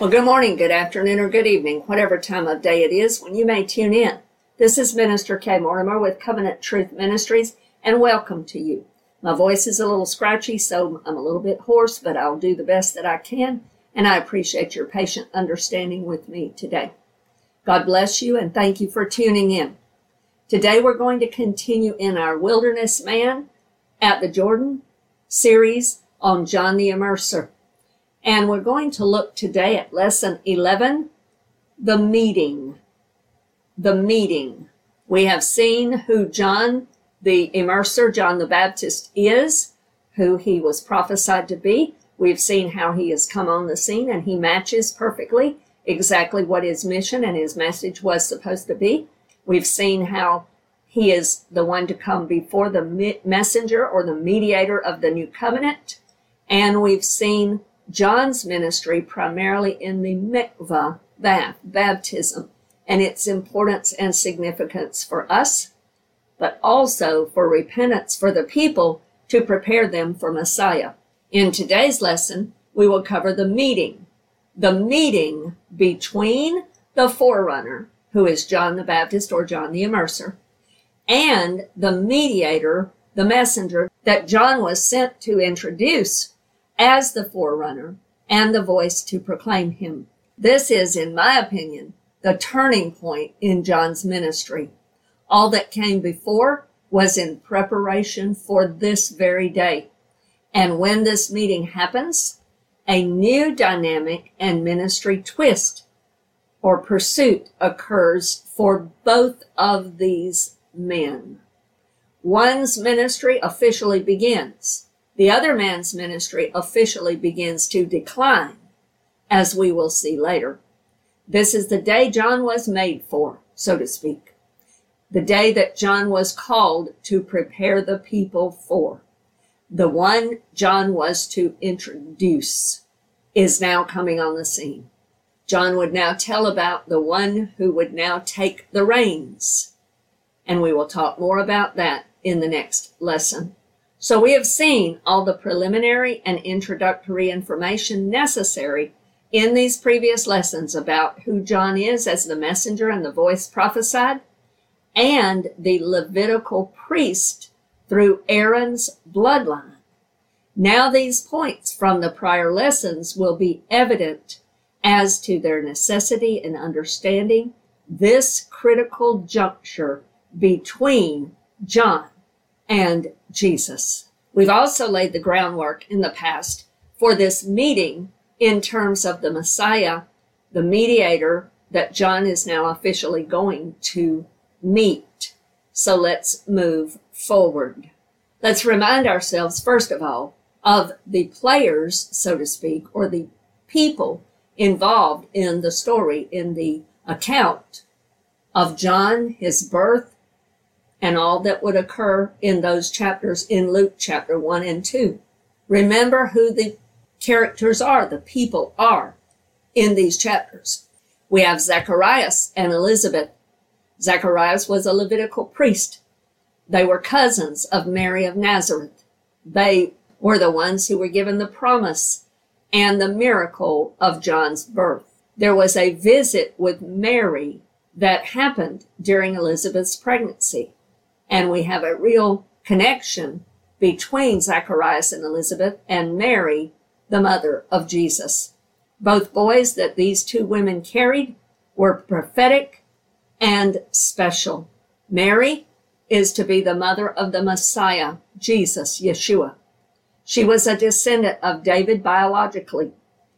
Well, good morning, good afternoon, or good evening, whatever time of day it is when you may tune in. This is Minister Kay Mortimer with Covenant Truth Ministries, and welcome to you. My voice is a little scratchy, so I'm a little bit hoarse, but I'll do the best that I can, and I appreciate your patient understanding with me today. God bless you, and thank you for tuning in. Today we're going to continue in our Wilderness Man at the Jordan series on John the Immerser. And we're going to look today at lesson 11, the meeting. The meeting. We have seen who John the Immerser, John the Baptist is, who he was prophesied to be. We've seen how he has come on the scene, and he matches perfectly exactly what his mission and his message was supposed to be. We've seen how he is the one to come before the messenger or the mediator of the new covenant. And we've seen John's ministry primarily in the mikvah, baptism, and its importance and significance for us, but also for repentance for the people to prepare them for Messiah. In today's lesson, we will cover the meeting between the forerunner, who is John the Baptist or John the Immerser, and the mediator, the messenger that John was sent to introduce as the forerunner and the voice to proclaim him. This is, in my opinion, the turning point in John's ministry. All that came before was in preparation for this very day. And when this meeting happens, a new dynamic and ministry twist or pursuit occurs for both of these men. One's ministry officially begins. The other man's ministry officially begins to decline, as we will see later. This is the day John was made for, so to speak. The day that John was called to prepare the people for. The one John was to introduce is now coming on the scene. John would now tell about the one who would now take the reins. And we will talk more about that in the next lesson. So we have seen all the preliminary and introductory information necessary in these previous lessons about who John is as the messenger and the voice prophesied, and the Levitical priest through Aaron's bloodline. Now these points from the prior lessons will be evident as to their necessity in understanding this critical juncture between John and Jesus. We've also laid the groundwork in the past for this meeting in terms of the Messiah, the mediator that John is now officially going to meet. So let's move forward. Let's remind ourselves, first of all, of the players, so to speak, or the people involved in the story, in the account of John, his birth, and all that would occur in those chapters in Luke chapter 1 and 2. Remember who the characters are, the people are in these chapters. We have Zacharias and Elizabeth. Zacharias was a Levitical priest. They were cousins of Mary of Nazareth. They were the ones who were given the promise and the miracle of John's birth. There was a visit with Mary that happened during Elizabeth's pregnancy. And we have a real connection between Zacharias and Elizabeth and Mary, the mother of Jesus. Both boys that these two women carried were prophetic and special. Mary is to be the mother of the Messiah, Jesus, Yeshua. She was a descendant of David biologically.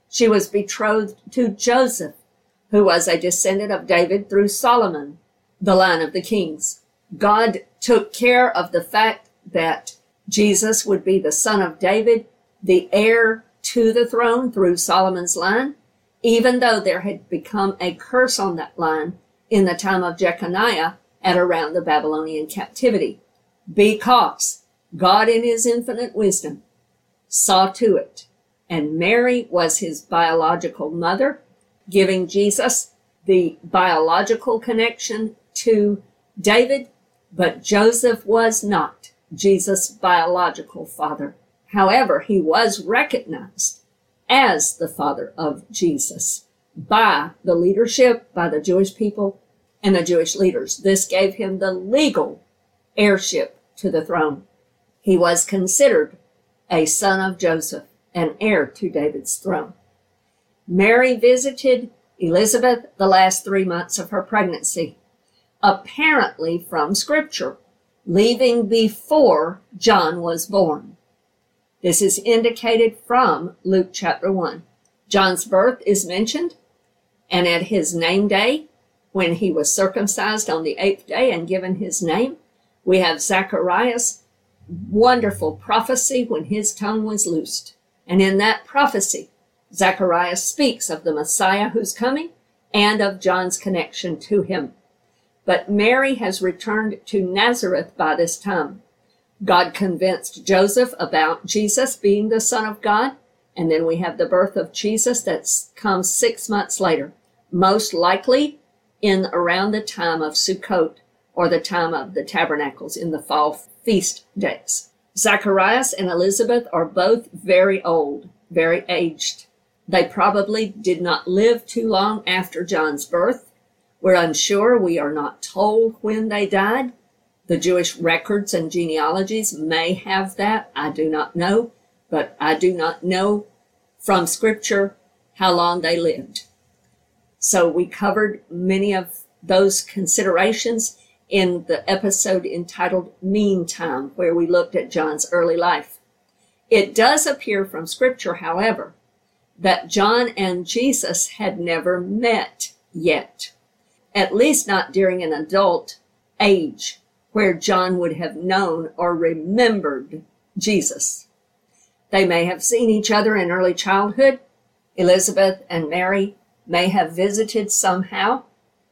She was betrothed to Joseph, who was a descendant of David through Solomon, the line of the kings. God took care of the fact that Jesus would be the son of David, the heir to the throne through Solomon's line, even though there had become a curse on that line in the time of Jeconiah at around the Babylonian captivity, because God in his infinite wisdom saw to it. And Mary was his biological mother, giving Jesus the biological connection to David, but Joseph was not Jesus' biological father. However, he was recognized as the father of Jesus. by the leadership, by the Jewish people and the Jewish leaders. This gave him the legal heirship to the throne. He was considered a son of Joseph, an heir to David's throne. Mary visited Elizabeth the last 3 months of her pregnancy, apparently from Scripture, leaving before John was born. This is indicated from Luke chapter 1. John's birth is mentioned, and at his name day, when he was circumcised on the 8th day and given his name, we have Zacharias' wonderful prophecy when his tongue was loosed. And in that prophecy, Zacharias speaks of the Messiah who's coming and of John's connection to him. But Mary has returned to Nazareth by this time. God convinced Joseph about Jesus being the Son of God, and then we have the birth of Jesus that comes 6 months later, most likely in around the time of Sukkot or the time of the tabernacles in the fall feast days. Zacharias and Elizabeth are both very old, very aged. They probably did not live too long after John's birth. We're unsure. We are not told when they died. The Jewish records and genealogies may have that. I do not know, but I do not know from Scripture how long they lived. So we covered many of those considerations in the episode entitled Meantime, where we looked at John's early life. It does appear from Scripture, however, that John and Jesus had never met yet, at least not during an adult age, where John would have known or remembered Jesus. They may have seen each other in early childhood. Elizabeth and Mary may have visited somehow,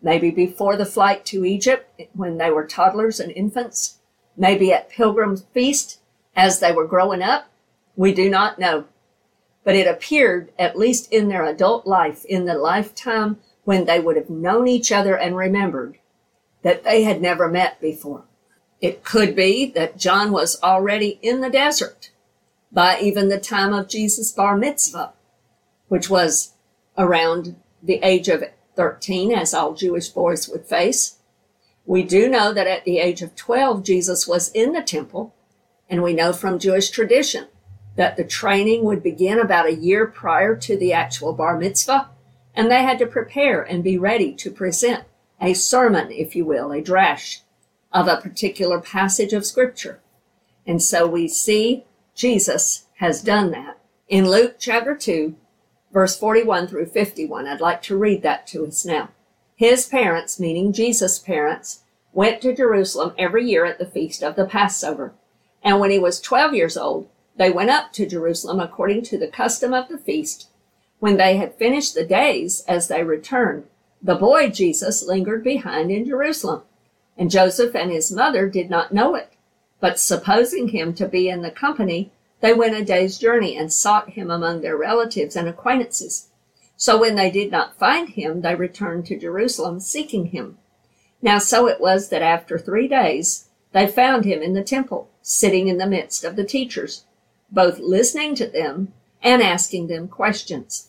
maybe before the flight to Egypt when they were toddlers and infants, maybe at Pilgrim's Feast as they were growing up. We do not know. But it appeared, at least in their adult life, in the lifetime when they would have known each other and remembered, that they had never met before. It could be that John was already in the desert by even the time of Jesus' bar mitzvah, which was around the age of 13, as all Jewish boys would face. We do know that at the age of 12, Jesus was in the temple, and we know from Jewish tradition that the training would begin about a year prior to the actual bar mitzvah, and they had to prepare and be ready to present a sermon, if you will, a drash of a particular passage of Scripture. And so we see Jesus has done that. In Luke chapter 2, verse 41 through 51, I'd like to read that to us now. His parents, meaning Jesus' parents, went to Jerusalem every year at the feast of the Passover. And when he was 12 years old, they went up to Jerusalem according to the custom of the feast. When they had finished the days as they returned, the boy Jesus lingered behind in Jerusalem, and Joseph and his mother did not know it. But supposing him to be in the company, they went a day's journey and sought him among their relatives and acquaintances. So when they did not find him, they returned to Jerusalem seeking him. Now so it was that after 3 days they found him in the temple, sitting in the midst of the teachers, both listening to them and asking them questions.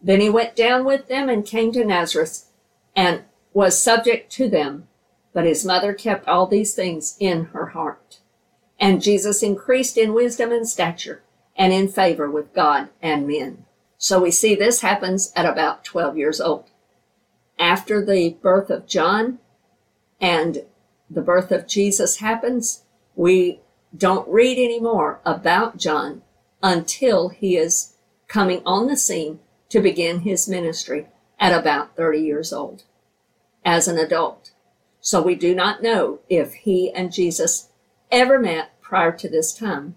Then he went down with them and came to Nazareth and was subject to them, but his mother kept all these things in her heart. And Jesus increased in wisdom and stature and in favor with God and men. So we see this happens at about 12 years old. After the birth of John and the birth of Jesus happens, we don't read anymore about John until he is coming on the scene to begin his ministry at about 30 years old. As an adult. So we do not know if he and Jesus ever met prior to this time.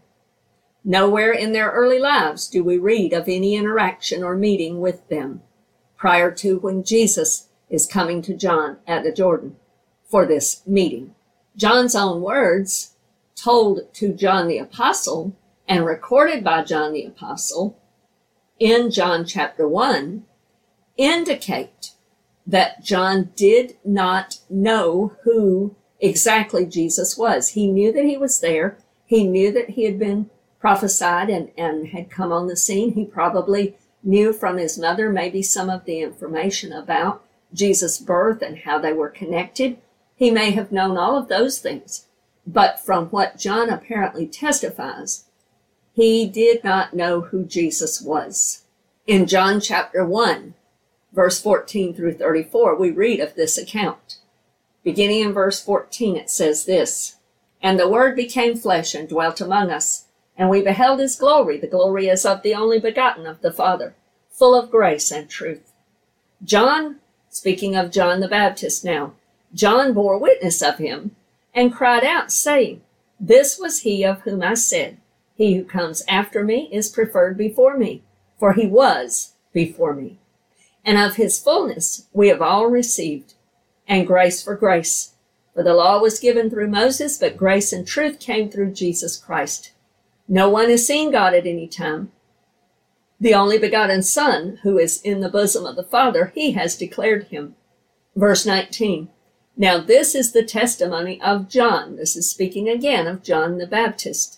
Nowhere in their early lives do we read of any interaction or meeting with them prior to when Jesus is coming to John at the Jordan for this meeting. John's own words, told to John the Apostle and recorded by John the Apostle in John chapter 1, indicate that John did not know who exactly Jesus was. He knew that he was there. He knew that he had been prophesied and had come on the scene. He probably knew from his mother maybe some of the information about Jesus' birth and how they were connected. He may have known all of those things, but from what John apparently testifies, he did not know who Jesus was. In John chapter 1, verse 14 through 34, we read of this account. Beginning in verse 14, it says this, "And the Word became flesh and dwelt among us, and we beheld his glory, the glory as of the only begotten of the Father, full of grace and truth." John, speaking of John the Baptist now, John bore witness of him and cried out, saying, "This was he of whom I said, he who comes after me is preferred before me, for he was before me. And of his fullness we have all received, and grace for grace. For the law was given through Moses, but grace and truth came through Jesus Christ. No one has seen God at any time. The only begotten Son, who is in the bosom of the Father, he has declared him." Verse 19, "Now this is the testimony of John." This is speaking again of John the Baptist.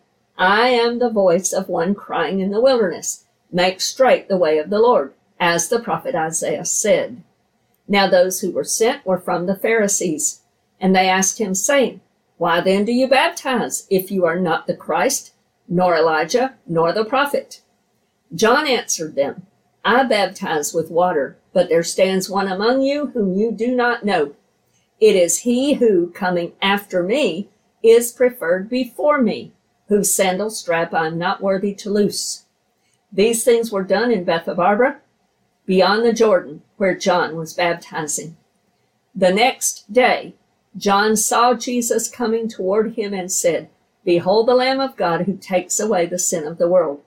'I am the voice of one crying in the wilderness, make straight the way of the Lord, as the prophet Isaiah said.' Now those who were sent were from the Pharisees, and they asked him, saying, 'Why then do you baptize, if you are not the Christ, nor Elijah, nor the prophet?' John answered them, 'I baptize with water, but there stands one among you whom you do not know. It is he who, coming after me, is preferred before me, whose sandal strap I am not worthy to loose.' These things were done in Bethabara, beyond the Jordan, where John was baptizing. The next day, John saw Jesus coming toward him and said, 'Behold the Lamb of God who takes away the sin of the world.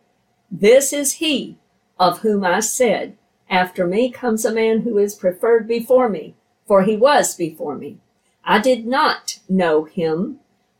This is he of whom I said, after me comes a man who is preferred before me, for he was before me. I did not know him,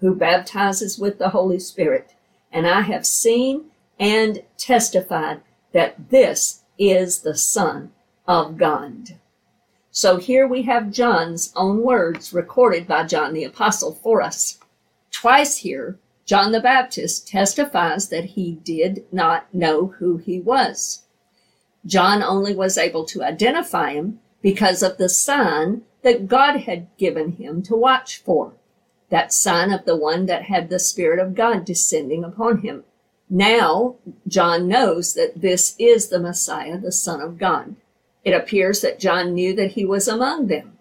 who baptizes with the Holy Spirit. And I have seen and testified that this is the Son of God.'" So here we have John's own words recorded by John the Apostle for us. Twice here, John the Baptist testifies that he did not know who he was. John only was able to identify him because of the sign that God had given him to watch for, that sign of the one that had the Spirit of God descending upon him. Now, John knows that this is the Messiah, the Son of God. It appears that John knew that he was among them.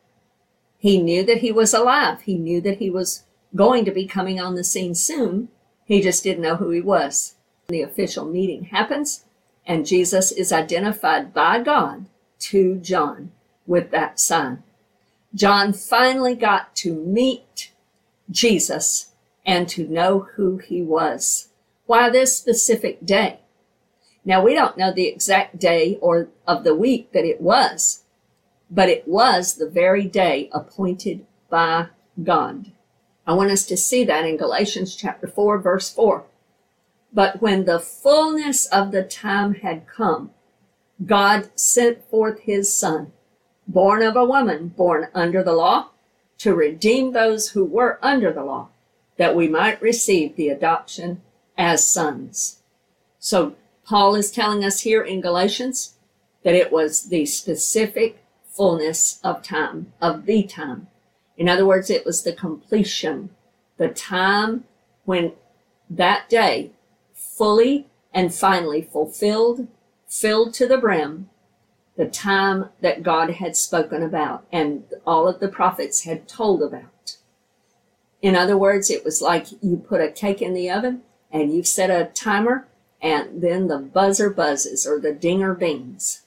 He knew that he was alive. He knew that he was going to be coming on the scene soon. He just didn't know who he was. The official meeting happens, and Jesus is identified by God to John with that sign. John finally got to meet Jesus and to know who he was. Why this specific day? Now, we don't know the exact day or of the week that it was, but it was the very day appointed by God. I want us to see that in Galatians chapter 4, verse 4. "But when the fullness of the time had come, God sent forth his Son, born of a woman, born under the law, to redeem those who were under the law, that we might receive the adoption as sons. So Paul is telling us here in Galatians that it was the specific fullness of time, of the time. In other words, it was the completion, the time when that day fully and finally fulfilled, filled to the brim, the time that God had spoken about and all of the prophets had told about. In other words, it was like you put a cake in the oven and you set a timer, and then the buzzer buzzes, or the dinger dings.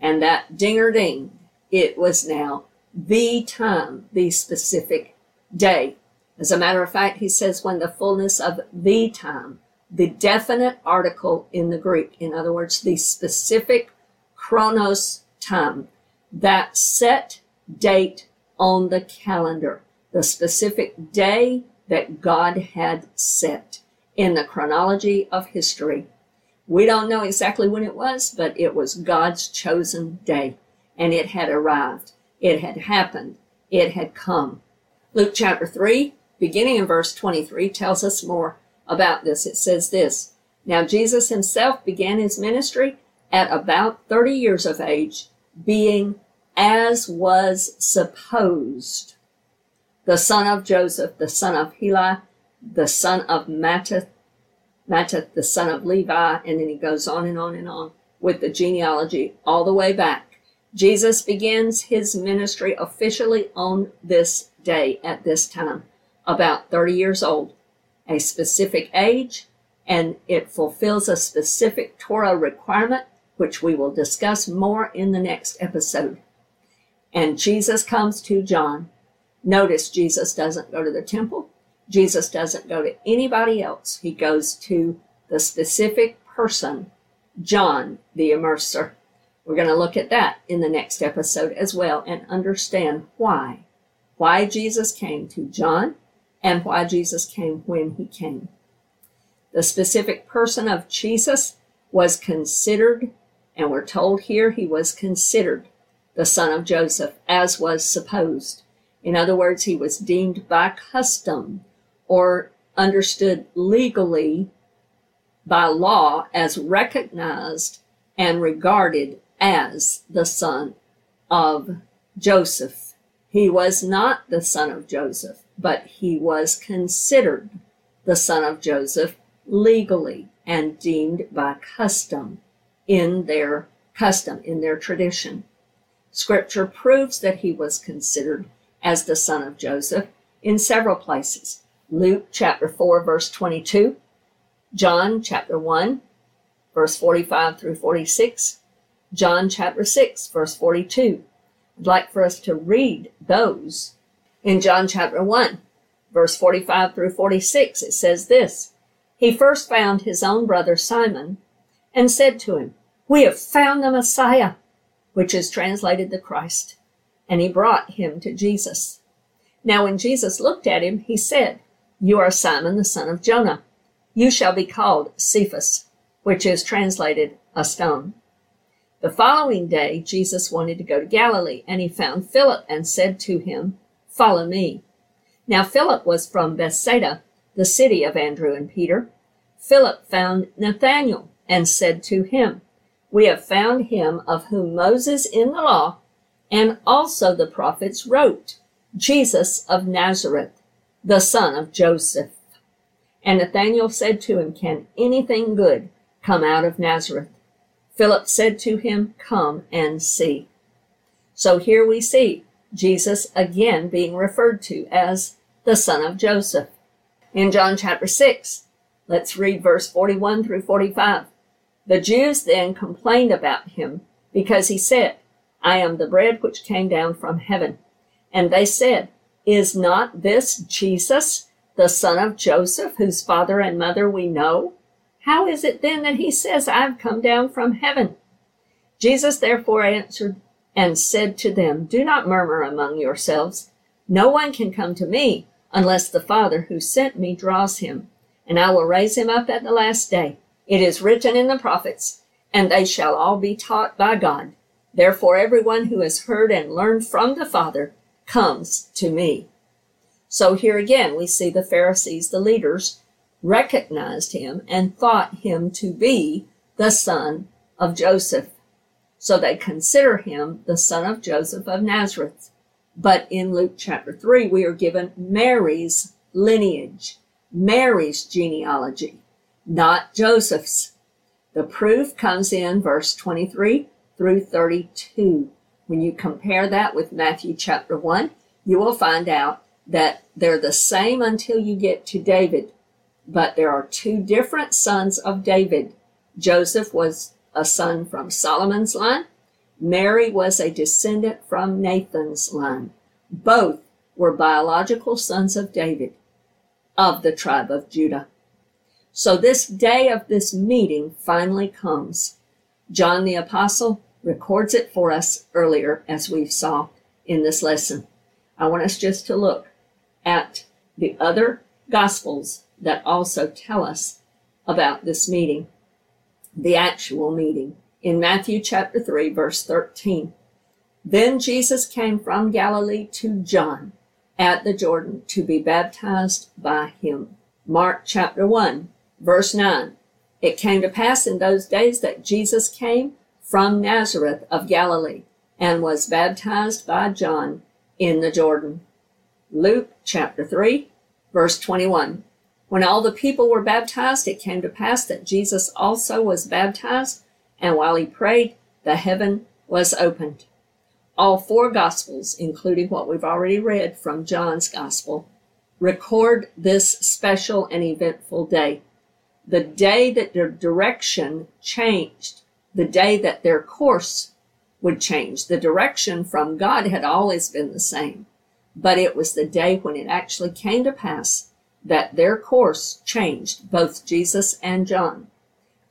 And that dinger ding, it was now the time, the specific day. As a matter of fact, he says, when the fullness of the time, the definite article in the Greek, in other words, the specific chronos time, that set date on the calendar, the specific day that God had set in the chronology of history. We don't know exactly when it was, but it was God's chosen day, and it had arrived. It had happened. It had come. Luke chapter 3, beginning in verse 23, tells us more about this. It says this: Now Jesus himself began his ministry at about 30 years of age, being, as was supposed, the son of Joseph, the son of Heli, the son of Mattath, the son of Levi, and then he goes on and on with the genealogy all the way back. Jesus begins his ministry officially on this day at this time, about 30 years old, a specific age, and it fulfills a specific Torah requirement, which we will discuss more in the next episode. And Jesus comes to John. Notice Jesus doesn't go to the temple. Jesus doesn't go to anybody else. He goes to the specific person, John the Immerser. We're going to look at that in the next episode as well and understand why. Why Jesus came to John and why Jesus came when he came. The specific person of Jesus was considered, and we're told here he was considered the son of Joseph, as was supposed. In other words, he was deemed by custom or understood legally by law as recognized and regarded as the son of Joseph. He was not the son of Joseph, but he was considered the son of Joseph legally and deemed by custom, in their tradition. Scripture proves that he was considered as the son of Joseph in several places. Luke chapter 4, verse 22, John chapter 1, verse 45 through 46, John chapter 6, verse 42. I'd like for us to read those. In John chapter 1, verse 45 through 46, it says this: He first found his own brother Simon and said to him, "We have found the Messiah," which is translated the Christ, and he brought him to Jesus. Now when Jesus looked at him, he said, "You are Simon the son of Jonah. You shall be called Cephas," which is translated a stone. The following day, Jesus wanted to go to Galilee, and he found Philip and said to him, "Follow me." Now Philip was from Bethsaida, the city of Andrew and Peter. Philip found Nathaniel and said to him, "We have found him of whom Moses in the law and also the prophets wrote, Jesus of Nazareth, the son of Joseph." And Nathanael said to him, "Can anything good come out of Nazareth?" Philip said to him, "Come and see." So here we see Jesus again being referred to as the son of Joseph. In John chapter 6, let's read verse 41 through 45. The Jews then complained about him because he said, "I am the bread which came down from heaven." And they said, "Is not this Jesus, the son of Joseph, whose father and mother we know? How is it then that he says, 'I've come down from heaven'?" Jesus therefore answered and said to them, "Do not murmur among yourselves. No one can come to me unless the Father who sent me draws him, and I will raise him up at the last day. It is written in the prophets, and they shall all be taught by God. Therefore everyone who has heard and learned from the Father comes to me. So here again, we see the Pharisees, the leaders, recognized him and thought him to be the son of Joseph. So they consider him the son of Joseph of Nazareth. But in Luke chapter 3, we are given Mary's lineage, Mary's genealogy, not Joseph's. The proof comes in verse 23 through 32. When you compare that with Matthew chapter 1, you will find out that they're the same until you get to David. But there are two different sons of David. Joseph was a son from Solomon's line. Mary was a descendant from Nathan's line. Both were biological sons of David, of the tribe of Judah. So this day of this meeting finally comes. John the Apostle records it for us earlier, as we saw in this lesson. I want us just to look at the other Gospels that also tell us about this meeting, the actual meeting. In Matthew chapter 3, verse 13, then Jesus came from Galilee to John at the Jordan to be baptized by him. Mark chapter 1, verse 9, it came to pass in those days that Jesus came from Nazareth of Galilee and was baptized by John in the Jordan. Luke chapter 3, verse 21, when all the people were baptized, it came to pass that Jesus also was baptized, and while he prayed, the heaven was opened. All four Gospels, including what we've already read from John's Gospel, record this special and eventful day, the day that their direction changed, the day that their course would change. The direction from God had always been the same, but it was the day when it actually came to pass that their course changed, both Jesus and John.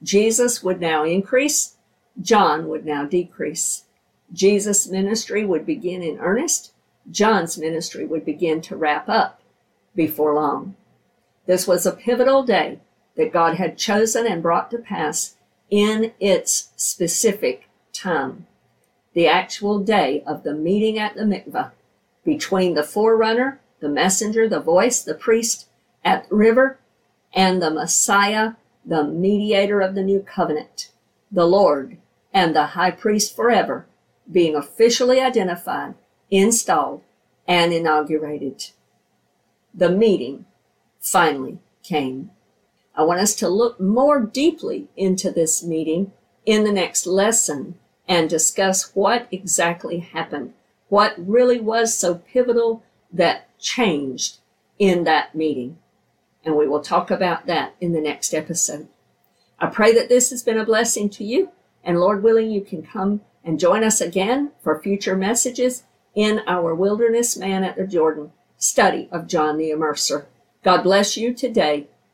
Jesus would now increase, John would now decrease. Jesus' ministry would begin in earnest, John's ministry would begin to wrap up before long. This was a pivotal day that God had chosen and brought to pass in its specific time. The actual day of the meeting at the mikveh between the forerunner, the messenger, the voice, the priest at the river, and the Messiah, the mediator of the new covenant, the Lord, and the high priest forever, being officially identified, installed, and inaugurated. The meeting finally came. I want us to look more deeply into this meeting in the next lesson and discuss what exactly happened, what really was so pivotal that changed in that meeting. And we will talk about that in the next episode. I pray that this has been a blessing to you, and Lord willing, you can come and join us again for future messages in our Wilderness Man at the Jordan study of John the Immerser. God bless you today.